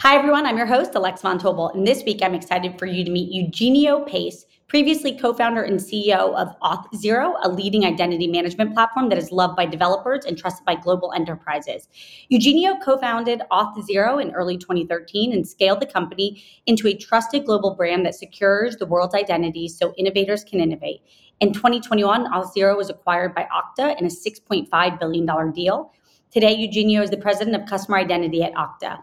Hi, everyone. I'm your host, Alexa von Tobel, and this week, I'm excited for you to meet Eugenio Pace, previously co-founder and CEO of Auth0, a leading identity management platform that is loved by developers and trusted by global enterprises. Eugenio co-founded Auth0 in early 2013 and scaled the company into a trusted global brand that secures the world's identities so innovators can innovate. In 2021, Auth0 was acquired by Okta in a $6.5 billion deal. Today, Eugenio is the president of customer identity at Okta.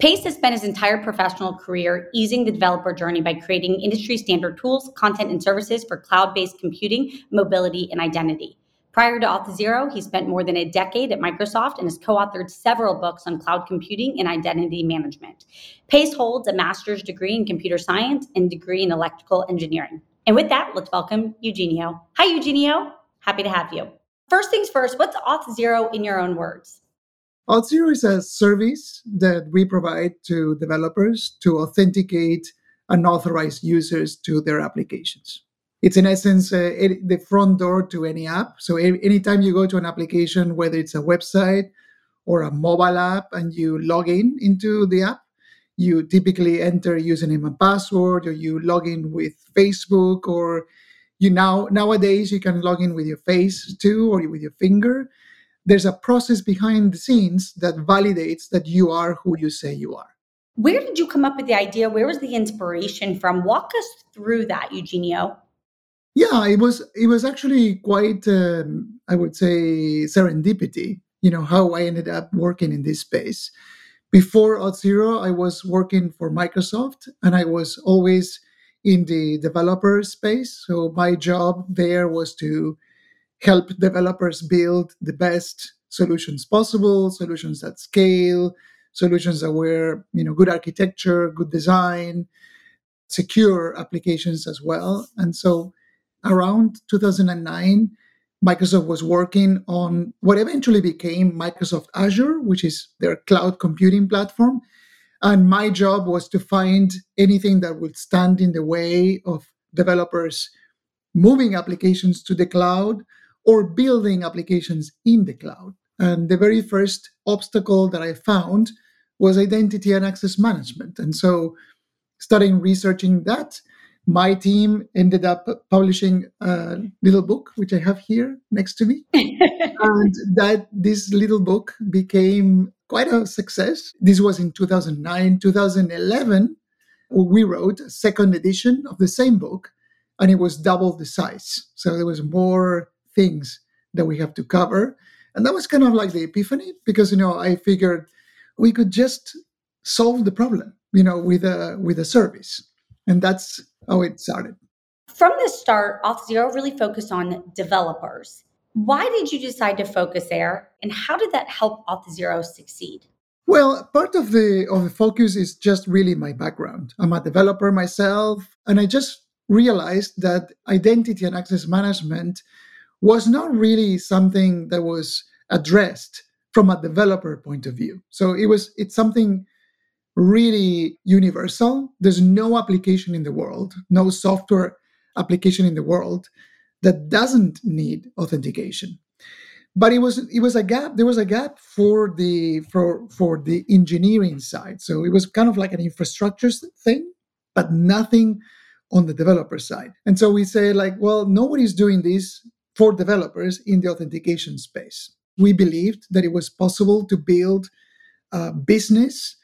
Pace has spent his entire professional career easing the developer journey by creating industry-standard tools, content, and services for cloud-based computing, mobility, and identity. Prior to Auth0, he spent more than a decade at Microsoft and has co-authored several books on cloud computing and identity management. Pace holds a master's degree in computer science and degree in electrical engineering. And with that, let's welcome Eugenio. Hi, Eugenio. Happy to have you. First things first, what's Auth0 in your own words? Auth0 is a service that we provide to developers to authenticate unauthorized users to their applications. It's in essence the front door to any app. So anytime you go to an application, whether it's a website or a mobile app, and you log in into the app, you typically enter username and password, or you log in with Facebook, or nowadays you can log in with your face too, or with your finger. There's a process behind the scenes that validates that you are who you say you are. Where did you come up with the idea? Where was the inspiration from? Walk us through that, Eugenio. Yeah, it was actually quite, I would say, serendipity, how I ended up working in this space. Before Auth0, I was working for Microsoft, and I was always in the developer space. So my job there was to help developers build the best solutions possible, solutions that scale, solutions that were, good architecture, good design, secure applications as well. And so around 2009, Microsoft was working on what eventually became Microsoft Azure, which is their cloud computing platform. And my job was to find anything that would stand in the way of developers moving applications to the cloud or building applications in the cloud. And the very first obstacle that I found was identity and access management. And so starting researching that, my team ended up publishing a little book, which I have here next to me. And this little book became quite a success. This was in 2009, 2011. We wrote a second edition of the same book, and it was double the size. So there was more things that we have to cover. And that was kind of like the epiphany because, I figured we could just solve the problem, with a service. And that's how it started. From the start, Auth0 really focused on developers. Why did you decide to focus there? And how did that help Auth0 succeed? Well, part of the focus is just really my background. I'm a developer myself, and I just realized that identity and access management was not really something that was addressed from a developer point of view. So it's something really universal. There's no application in the world, no software application in the world that doesn't need authentication. But it was a gap. There was a gap for the engineering side. So it was kind of like an infrastructure thing, but nothing on the developer side. And so we say nobody's doing this for developers in the authentication space. We believed that it was possible to build a business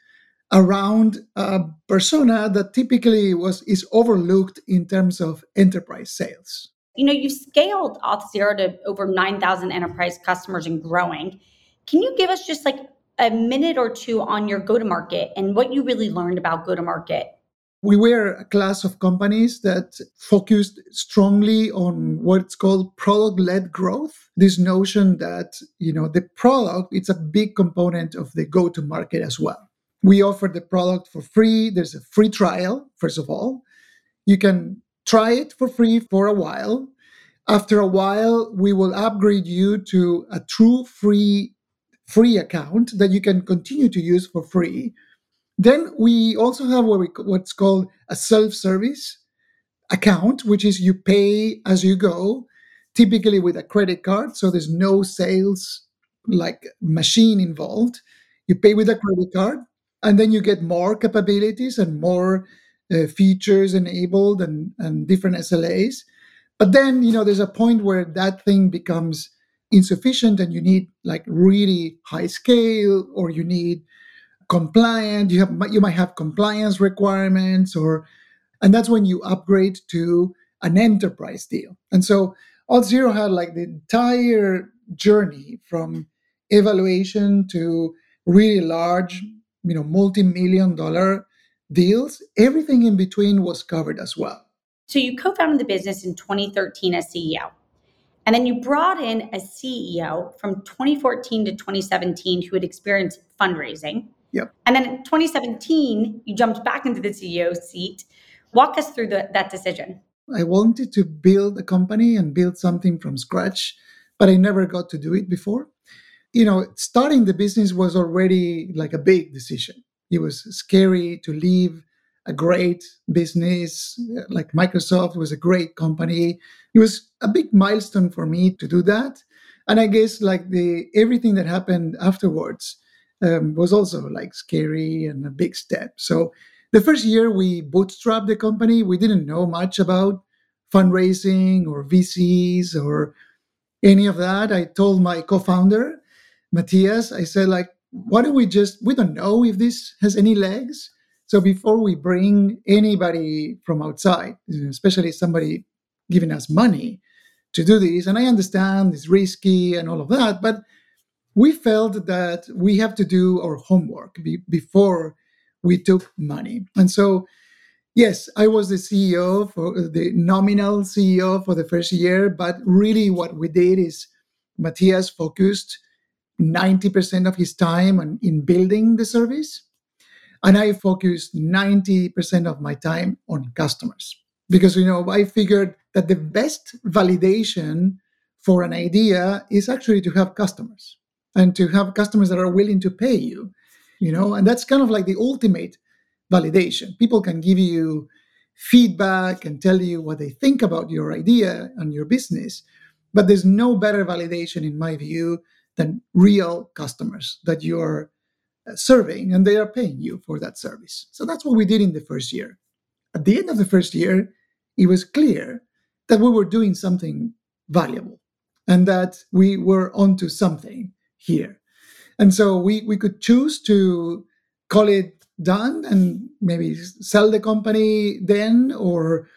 around a persona that typically is overlooked in terms of enterprise sales. You know, you've scaled Auth0 to over 9,000 enterprise customers and growing. Can you give us just like a minute or two on your go-to-market and what you really learned about go-to-market? We were a class of companies that focused strongly on what's called product-led growth. This notion that, you know, the product, it's a big component of the go-to-market as well. We offer the product for free. There's a free trial, first of all. You can try it for free for a while. After a while, we will upgrade you to a true free account that you can continue to use for free. Then we also have what's called a self-service account, which is you pay as you go, typically with a credit card. So there's no sales like machine involved. You pay with a credit card, and then you get more capabilities and more features enabled and different SLAs. But then, you know, there's a point where that thing becomes insufficient and you need like really high scale, or you need compliant, you might have compliance requirements, and that's when you upgrade to an enterprise deal. And so Auth0 had like the entire journey from evaluation to really large, you know, multi-million-dollar deals. Everything in between was covered as well. So you co-founded the business in 2013 as CEO, and then you brought in a CEO from 2014 to 2017 who had experienced fundraising. Yep. And then in 2017, you jumped back into the CEO seat. Walk us through that decision. I wanted to build a company and build something from scratch, but I never got to do it before. You know, starting the business was already like a big decision. It was scary to leave a great business, like Microsoft was a great company. It was a big milestone for me to do that. And I guess like everything that happened afterwards was also like scary and a big step. So the first year we bootstrapped the company. We didn't know much about fundraising or VCs or any of that. I told my co-founder, Matthias, I said like, why don't we don't know if this has any legs. So before we bring anybody from outside, especially somebody giving us money to do this, and I understand it's risky and all of that, but we felt that we have to do our homework before we took money. And so, yes, I was the CEO, the nominal CEO for the first year, but really what we did is Matthias focused 90% of his time in building the service, and I focused 90% of my time on customers. Because, you know, I figured that the best validation for an idea is actually to have customers. And to have customers that are willing to pay you, you know, and that's kind of like the ultimate validation. People can give you feedback and tell you what they think about your idea and your business, but there's no better validation, in my view, than real customers that you are serving and they are paying you for that service. So that's what we did in the first year. At the end of the first year, it was clear that we were doing something valuable and that we were onto something here. And so we could choose to call it done and maybe sell the company then, or,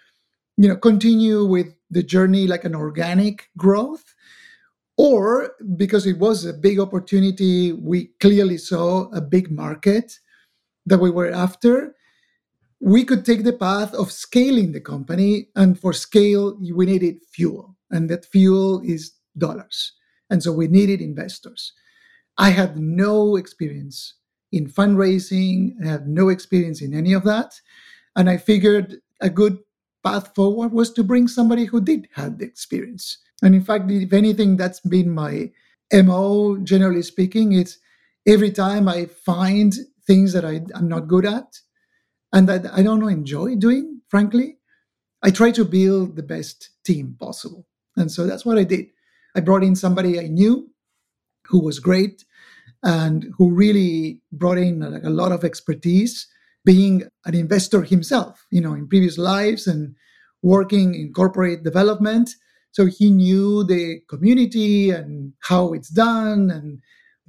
you know, continue with the journey like an organic growth. Or because it was a big opportunity, we clearly saw a big market that we were after. We could take the path of scaling the company, and for scale, we needed fuel, and that fuel is dollars. And so we needed investors. I had no experience in fundraising. I had no experience in any of that. And I figured a good path forward was to bring somebody who did have the experience. And in fact, if anything, that's been my MO, generally speaking. It's every time I find things that I'm not good at and that I don't enjoy doing, frankly, I try to build the best team possible. And so that's what I did. I brought in somebody I knew who was great and who really brought in like a lot of expertise, being an investor himself, you know, in previous lives and working in corporate development. So he knew the community and how it's done and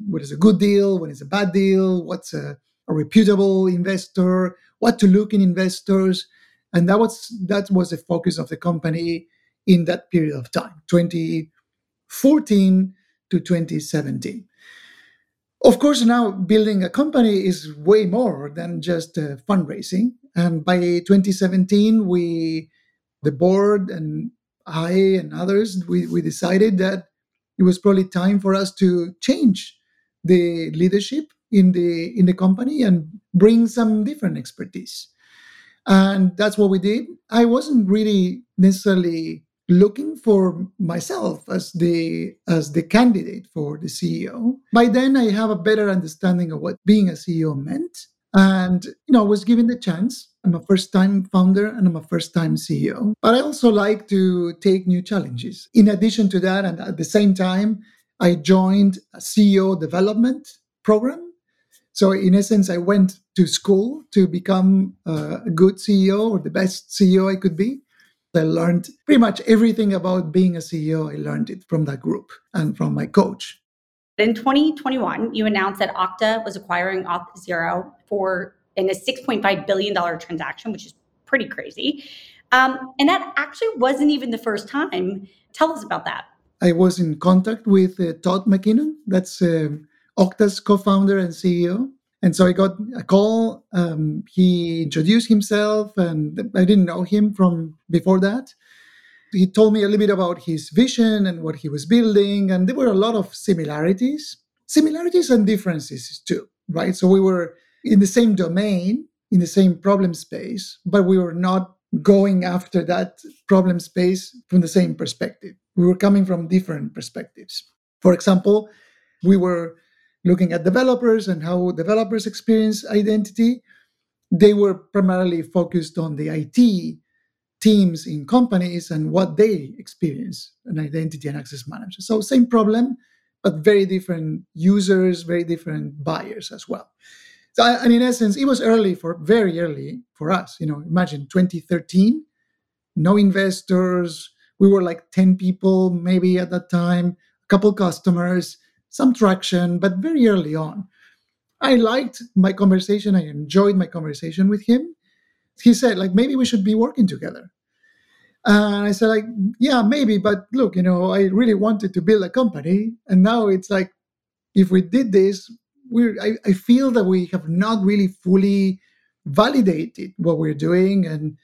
what is a good deal, what is a bad deal, what's a a reputable investor, what to look in investors. And that was the focus of the company in that period of time, 2014 to 2017. Of course, now building a company is way more than just fundraising. And by 2017, the board and I and others, we decided that it was probably time for us to change the leadership in the company and bring some different expertise. And that's what we did. I wasn't really necessarily looking for myself as the candidate for the CEO. By then, I have a better understanding of what being a CEO meant. And, I was given the chance. I'm a first-time founder and I'm a first-time CEO. But I also like to take new challenges. In addition to that, and at the same time, I joined a CEO development program. So in essence, I went to school to become a good CEO or the best CEO I could be. I learned pretty much everything about being a CEO. I learned it from that group and from my coach. In 2021, you announced that Okta was acquiring Auth0 in a $6.5 billion transaction, which is pretty crazy. And that actually wasn't even the first time. Tell us about that. I was in contact with Todd McKinnon. That's Okta's co-founder and CEO. And so I got a call. He introduced himself, and I didn't know him from before that. He told me a little bit about his vision and what he was building. And there were a lot of similarities and differences too, right? So we were in the same domain, in the same problem space, but we were not going after that problem space from the same perspective. We were coming from different perspectives. For example, we were looking at developers and how developers experience identity. They were primarily focused on the IT teams in companies and what they experience in identity and access management. So same problem, but very different users, very different buyers as well. So, and in essence, it was very early for us. Imagine 2013, no investors. We were like 10 people maybe at that time, a couple customers, some traction, but very early on. I liked my conversation. I enjoyed my conversation with him. He said, maybe we should be working together. And I said, yeah, maybe, but look, I really wanted to build a company. And now it's if we did this, I feel that we have not really fully validated what we're doing. And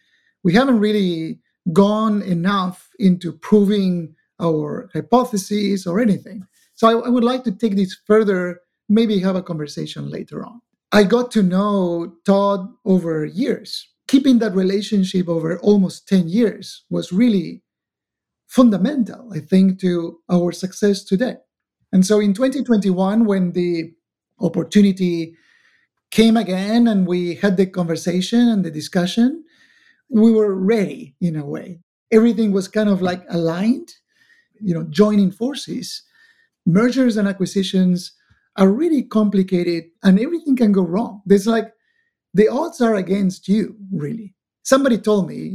we haven't really gone enough into proving our hypotheses or anything. So I would like to take this further, maybe have a conversation later on. I got to know Todd over years. Keeping that relationship over almost 10 years was really fundamental, I think, to our success today. And so in 2021, when the opportunity came again and we had the conversation and the discussion, we were ready in a way. Everything was kind of aligned, joining forces. Mergers and acquisitions are really complicated and everything can go wrong. There's the odds are against you, really. Somebody told me,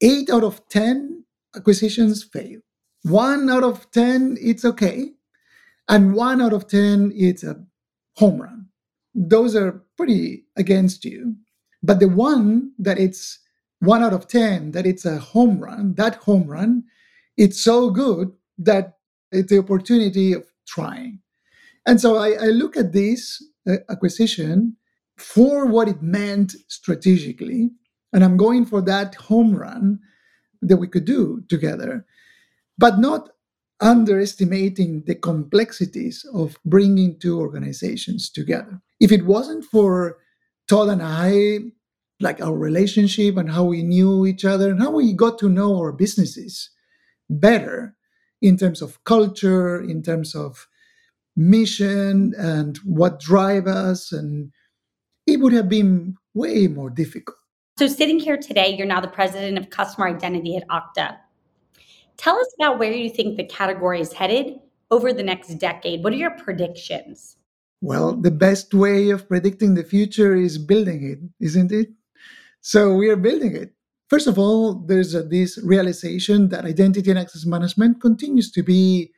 8 out of 10 acquisitions fail. 1 out of 10, it's okay. And 1 out of 10, it's a home run. Those are pretty against you. But the one that it's 1 out of 10, that it's a home run, it's so good that it's the opportunity of trying. And so I look at this acquisition for what it meant strategically, and I'm going for that home run that we could do together, but not underestimating the complexities of bringing two organizations together. If it wasn't for Todd and I, our relationship and how we knew each other and how we got to know our businesses better, in terms of culture, in terms of mission and what drives us. And it would have been way more difficult. So sitting here today, you're now the president of customer identity at Okta. Tell us about where you think the category is headed over the next decade. What are your predictions? Well, the best way of predicting the future is building it, isn't it? So we are building it. First of all, there's this realization that identity and access management continues to be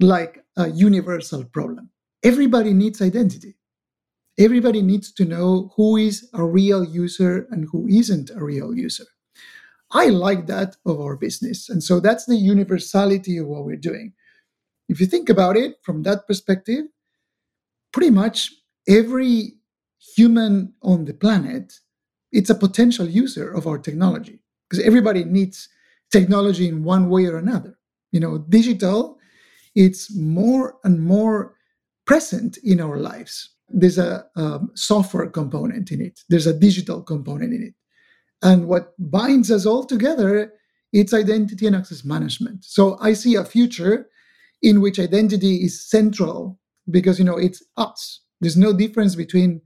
like a universal problem. Everybody needs identity. Everybody needs to know who is a real user and who isn't a real user. I like that of our business. And so that's the universality of what we're doing. If you think about it from that perspective, pretty much every human on the planet, it's a potential user of our technology because everybody needs technology in one way or another. You know, digital, it's more and more present in our lives. There's a software component in it. There's a digital component in it. And what binds us all together, it's identity and access management. So I see a future in which identity is central because, you know, it's us. There's no difference between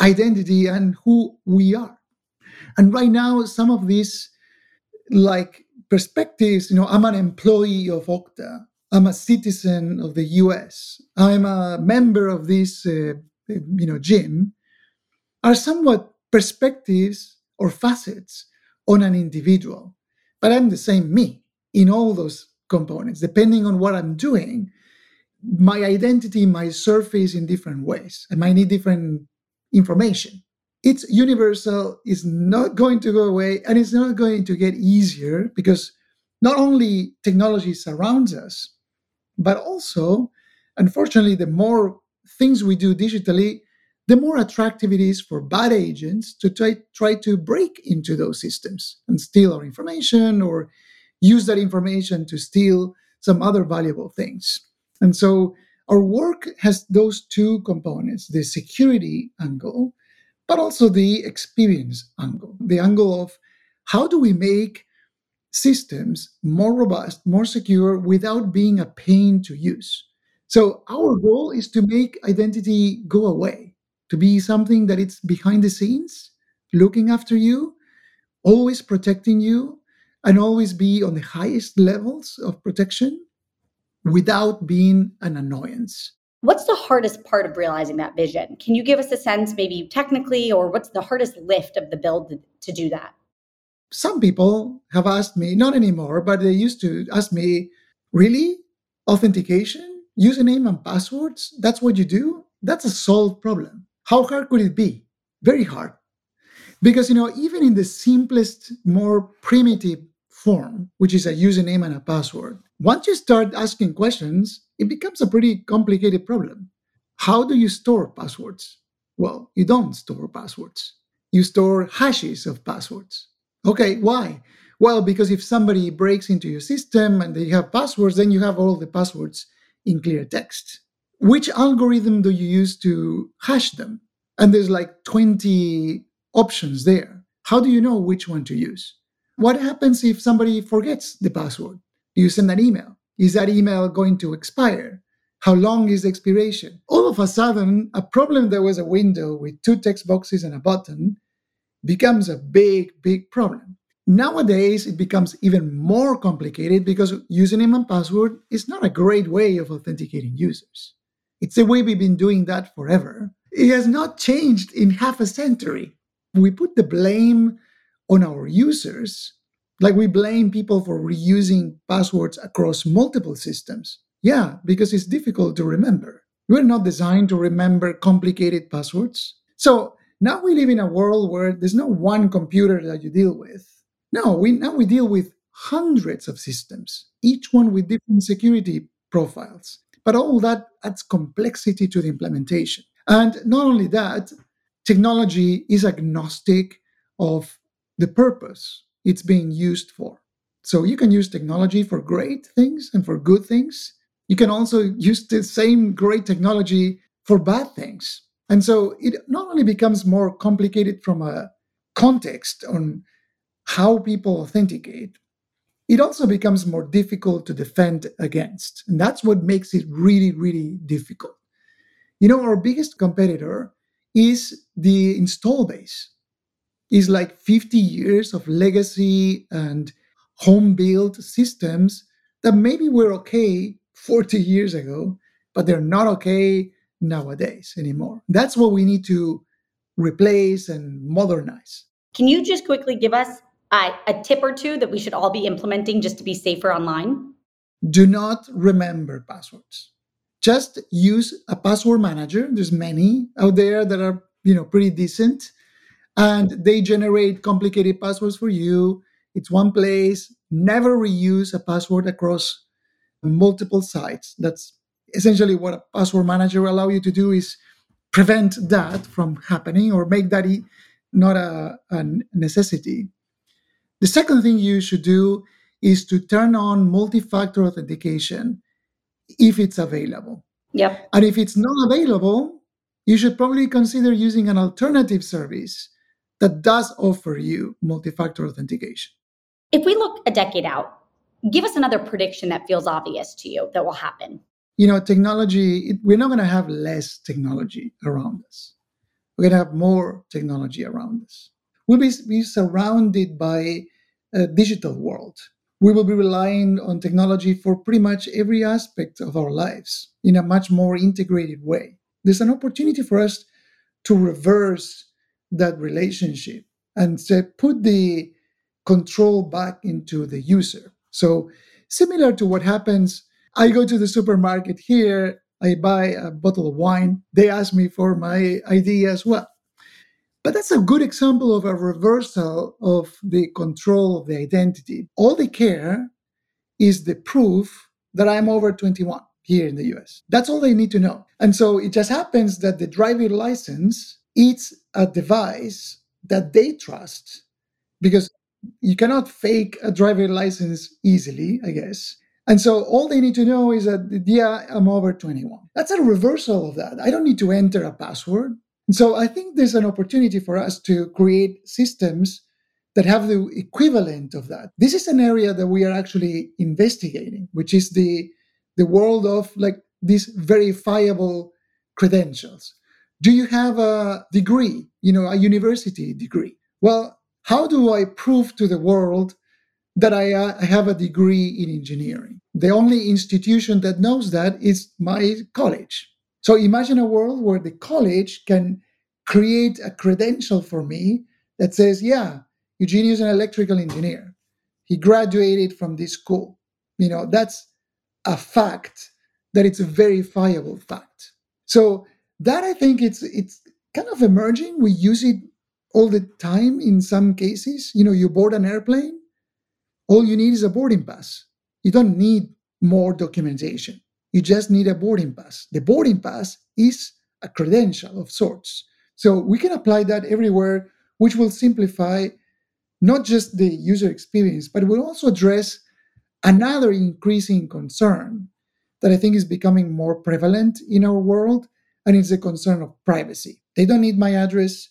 identity and who we are. And right now, some of these, like, perspectives, you know, I'm an employee of Okta. I'm a citizen of the US. I'm a member of this, you know, gym, are somewhat perspectives or facets on an individual. But I'm the same me in all those components. Depending on what I'm doing, my identity might surface in different ways. I might need different information. It's universal, it's not going to go away, and it's not going to get easier because not only technology surrounds us, but also, unfortunately, the more things we do digitally, the more attractive it is for bad agents to try to break into those systems and steal our information or use that information to steal some other valuable things. And so our work has those two components, the security angle, but also the experience angle, the angle of how do we make systems more robust, more secure, without being a pain to use. So our goal is to make identity go away, to be something that it's behind the scenes, looking after you, always protecting you, and always be on the highest levels of protection without being an annoyance. What's the hardest part of realizing that vision? Can you give us a sense, maybe technically, or what's the hardest lift of the build to do that? Some people have asked me, not anymore, but they used to ask me, really? Authentication? Username and passwords? That's what you do? That's a solved problem. How hard could it be? Very hard. Because, you know, even in the simplest, more primitive form, which is a username and a password, once you start asking questions, it becomes a pretty complicated problem. How do you store passwords? Well, you don't store passwords. You store hashes of passwords. Okay, why? Well, because if somebody breaks into your system and they have passwords, then you have all the passwords in clear text. Which algorithm do you use to hash them? And there's like 20 options there. How do you know which one to use? What happens if somebody forgets the password? Do you send an email? Is that email going to expire? How long is the expiration? All of a sudden, a problem that was a window with two text boxes and a button becomes a big, big problem. Nowadays, it becomes even more complicated because username and password is not a great way of authenticating users. It's the way we've been doing that forever. It has not changed in half a century. We put the blame on our users. Like, we blame people for reusing passwords across multiple systems. Yeah, because it's difficult to remember. We're not designed to remember complicated passwords. So now we live in a world where there's no one computer that you deal with. No, we deal with hundreds of systems, each one with different security profiles. But all that adds complexity to the implementation. And not only that, technology is agnostic of the purpose it's being used for. So you can use technology for great things and for good things. You can also use the same great technology for bad things. And so it not only becomes more complicated from a context on how people authenticate, it also becomes more difficult to defend against. And that's what makes it really, really difficult. You know, our biggest competitor is the install base. Is like 50 years of legacy and home-built systems that maybe were okay 40 years ago, but they're not okay nowadays anymore. That's what we need to replace and modernize. Can you just quickly give us a tip or two that we should all be implementing just to be safer online? Do not remember passwords. just use a password manager. There's many out there that are, you know, pretty decent, and they generate complicated passwords for you. It's one place. Never reuse a password across multiple sites. That's essentially what a password manager allow you to do, is prevent that from happening or make that not a necessity. The second thing you should do is to turn on multi-factor authentication if it's available. Yep. And if it's not available, you should probably consider using an alternative service that does offer you multi-factor authentication. If we look a decade out, give us another prediction that feels obvious to you that will happen. You know, technology, we're not going to have less technology around us. We're going to have more technology around us. We'll be surrounded by a digital world. We will be relying on technology for pretty much every aspect of our lives in a much more integrated way. There's an opportunity for us to reverse that relationship and to put the control back into the user. So similar to what happens, I go to the supermarket here, I buy a bottle of wine. They ask me for my ID as well. But that's a good example of a reversal of the control of the identity. All they care is the proof that I'm over 21 here in the US. That's all they need to know. And so it just happens that the driver's license, it's a device that they trust, because you cannot fake a driver's license easily, I guess. And so all they need to know is that, yeah, I'm over 21. That's a reversal of that. I don't need to enter a password. And so I think there's an opportunity for us to create systems that have the equivalent of that. This is an area that we are actually investigating, which is the world of like these verifiable credentials. Do you have a degree, you know, a university degree? Well, how do I prove to the world that I have a degree in engineering? The only institution that knows that is my college. So imagine a world where the college can create a credential for me that says, yeah, Eugenio is an electrical engineer. He graduated from this school. You know, that's a fact, that it's a verifiable fact. So that, I think, it's kind of emerging. We use it all the time in some cases. You know, you board an airplane, all you need is a boarding pass. You don't need more documentation. You just need a boarding pass. The boarding pass is a credential of sorts. So we can apply that everywhere, which will simplify not just the user experience, but will also address another increasing concern that I think is becoming more prevalent in our world, and it's the concern of privacy. They don't need my address.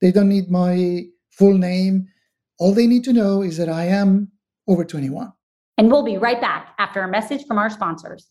They don't need my full name. All they need to know is that I am over 21. And we'll be right back after a message from our sponsors.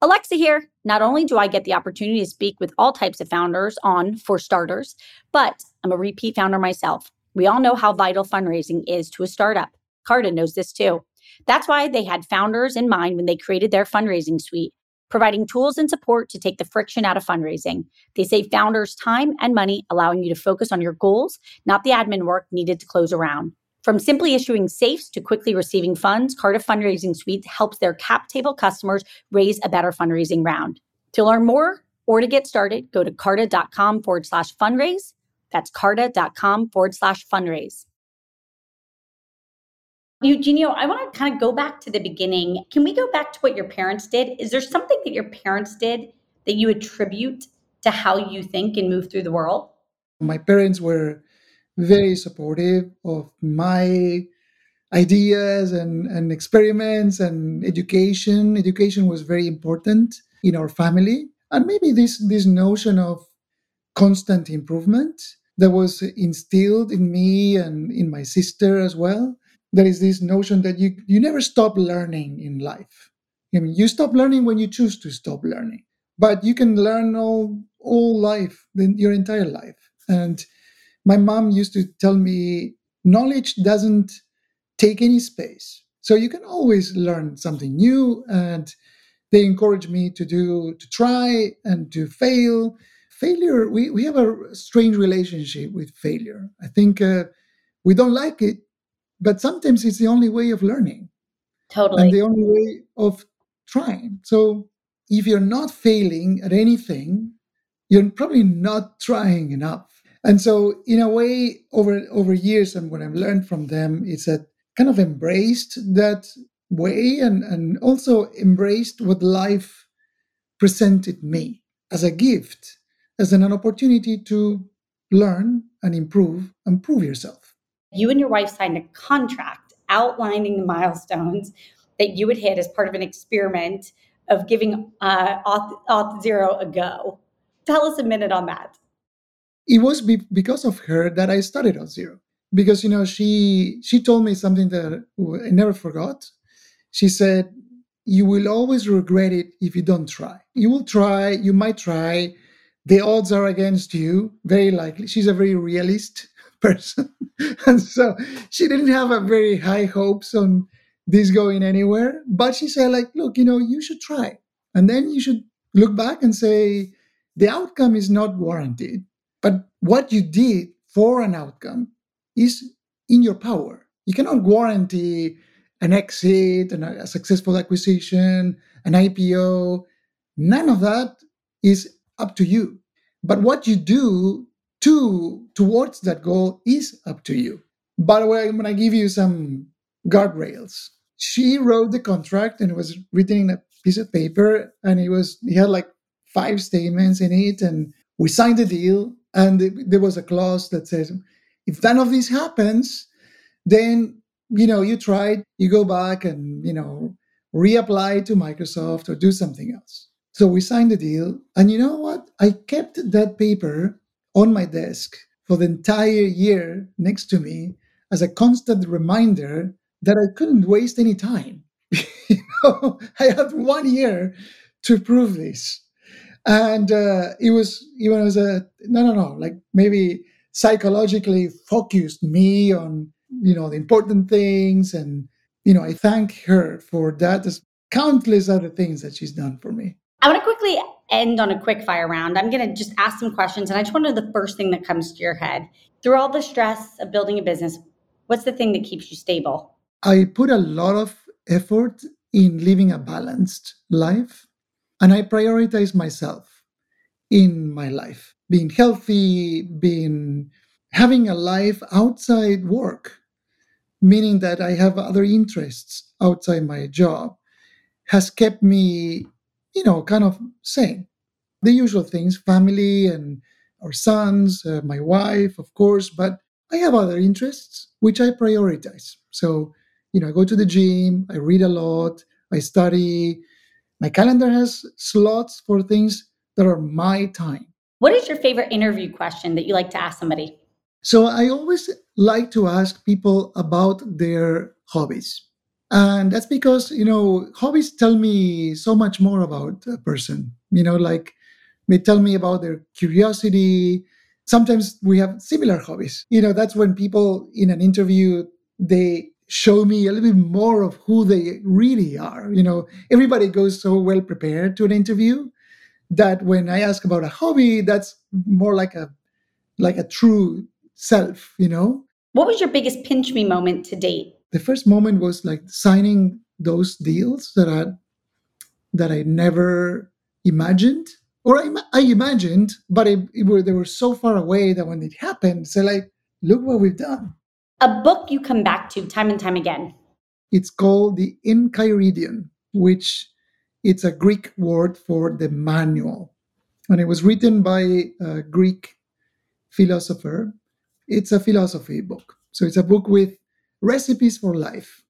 Alexa here. Not only do I get the opportunity to speak with all types of founders on For Starters, but I'm a repeat founder myself. We all know how vital fundraising is to a startup. Carta knows this too. That's why they had founders in mind when they created their fundraising suite, providing tools and support to take the friction out of fundraising. They save founders time and money, allowing you to focus on your goals, not the admin work needed to close a round. From simply issuing safes to quickly receiving funds, Carta Fundraising Suite helps their cap table customers raise a better fundraising round. To learn more or to get started, go to carta.com/fundraise. That's carta.com/fundraise. Eugenio, I want to kind of go back to the beginning. Can we go back to what your parents did? Is there something that your parents did that you attribute to how you think and move through the world? My parents were very supportive of my ideas and experiments and education. Education was very important in our family. And maybe this notion of constant improvement that was instilled in me and in my sister as well. There is this notion that you never stop learning in life. I mean, you stop learning when you choose to stop learning, but you can learn all life, your entire life. And my mom used to tell me, knowledge doesn't take any space. So you can always learn something new. And they encourage me to try and to fail. Failure, we have a strange relationship with failure. I think we don't like it, but sometimes it's the only way of learning. Totally. And the only way of trying. So if you're not failing at anything, you're probably not trying enough. And so in a way, over years, and what I've learned from them is that kind of embraced that way and also embraced what life presented me as a gift, as an opportunity to learn and improve yourself. You and your wife signed a contract outlining the milestones that you would hit as part of an experiment of giving Auth0 a go. Tell us a minute on that. It was because of her that I started Auth0. Because, she told me something that I never forgot. She said, you will always regret it if you don't try. You will try, you might try. The odds are against you, very likely. She's a very realist person. And so she didn't have a very high hopes on this going anywhere. But she said, look, you should try. And then you should look back and say, the outcome is not warranted. But what you did for an outcome is in your power. You cannot guarantee an exit, a successful acquisition, an IPO. None of that is up to you. But what you do towards that goal is up to you. By the way, I'm going to give you some guardrails. She wrote the contract, and it was written in a piece of paper, and it had 5 statements in it, and we signed the deal, and there was a clause that says, if none of this happens, then, you tried, you go back and, reapply to Microsoft or do something else. So we signed the deal. And you know what? I kept that paper on my desk for the entire year next to me as a constant reminder that I couldn't waste any time. I had 1 year to prove this. And maybe psychologically focused me on, the important things. And, I thank her for that. There's countless other things that she's done for me. I want to quickly end on a quick fire round. I'm going to just ask some questions. And I just want to know the first thing that comes to your head. Through all the stress of building a business, what's the thing that keeps you stable? I put a lot of effort in living a balanced life. And I prioritize myself in my life. Being healthy, having a life outside work, meaning that I have other interests outside my job, has kept me, kind of sane. The usual things, family and our sons, my wife, of course, but I have other interests, which I prioritize. So, I go to the gym, I read a lot, I study. My calendar has slots for things that are my time. What is your favorite interview question that you like to ask somebody? So I always like to ask people about their hobbies. And that's because, hobbies tell me so much more about a person. They tell me about their curiosity. Sometimes we have similar hobbies. That's when people in an interview, they show me a little bit more of who they really are. Everybody goes so well prepared to an interview that when I ask about a hobby, that's more like a true self, What was your biggest pinch me moment to date? The first moment was signing those deals that I never imagined, or I imagined, but they were so far away that when it happened, so look what we've done. A book you come back to time and time again. It's called The Enchiridion, which it's a Greek word for the manual. And it was written by a Greek philosopher. It's a philosophy book. So it's a book with recipes for life.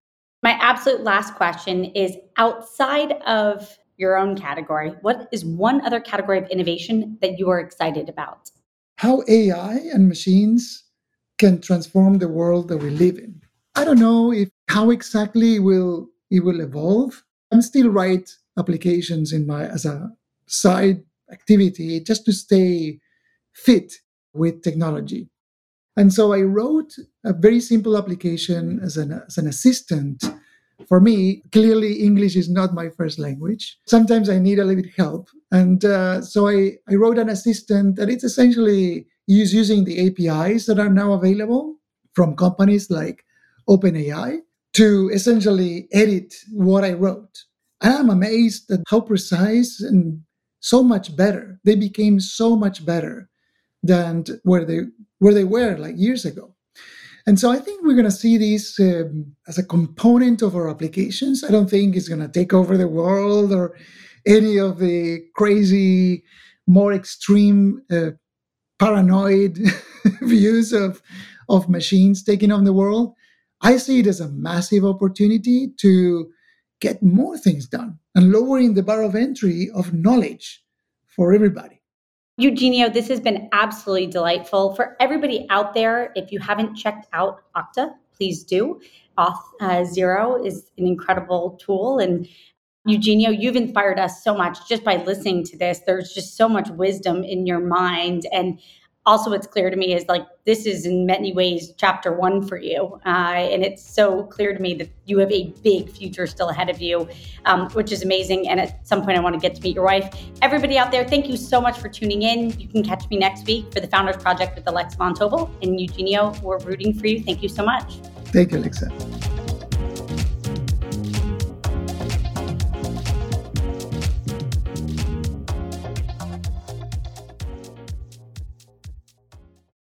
My absolute last question is, outside of your own category, what is one other category of innovation that you are excited about? How AI and machines can transform the world that we live in. I don't know how exactly it will evolve. I still write applications as a side activity just to stay fit with technology. And so I wrote a very simple application as an assistant. For me, clearly English is not my first language. Sometimes I need a little bit help. And so I wrote an assistant that it's essentially using the APIs that are now available from companies like OpenAI to essentially edit what I wrote. And I'm amazed at how precise and so much better. They became so much better than where they were like years ago. And so I think we're going to see these as a component of our applications. I don't think it's going to take over the world or any of the crazy, more extreme, paranoid views of machines taking on the world. I see it as a massive opportunity to get more things done and lowering the bar of entry of knowledge for everybody. Eugenio, this has been absolutely delightful. For everybody out there, if you haven't checked out Okta, please do. Auth0 is an incredible tool. And Eugenio, you've inspired us so much just by listening to this. There's just so much wisdom in your mind. And also what's clear to me is like, this is in many ways chapter 1 for you. And it's so clear to me that you have a big future still ahead of you, which is amazing. And at some point I want to get to meet your wife. Everybody out there, thank you so much for tuning in. You can catch me next week for the Founders Project with Alexa von Tobel. And Eugenio, we're rooting for you. Thank you so much. Thank you, Alexa.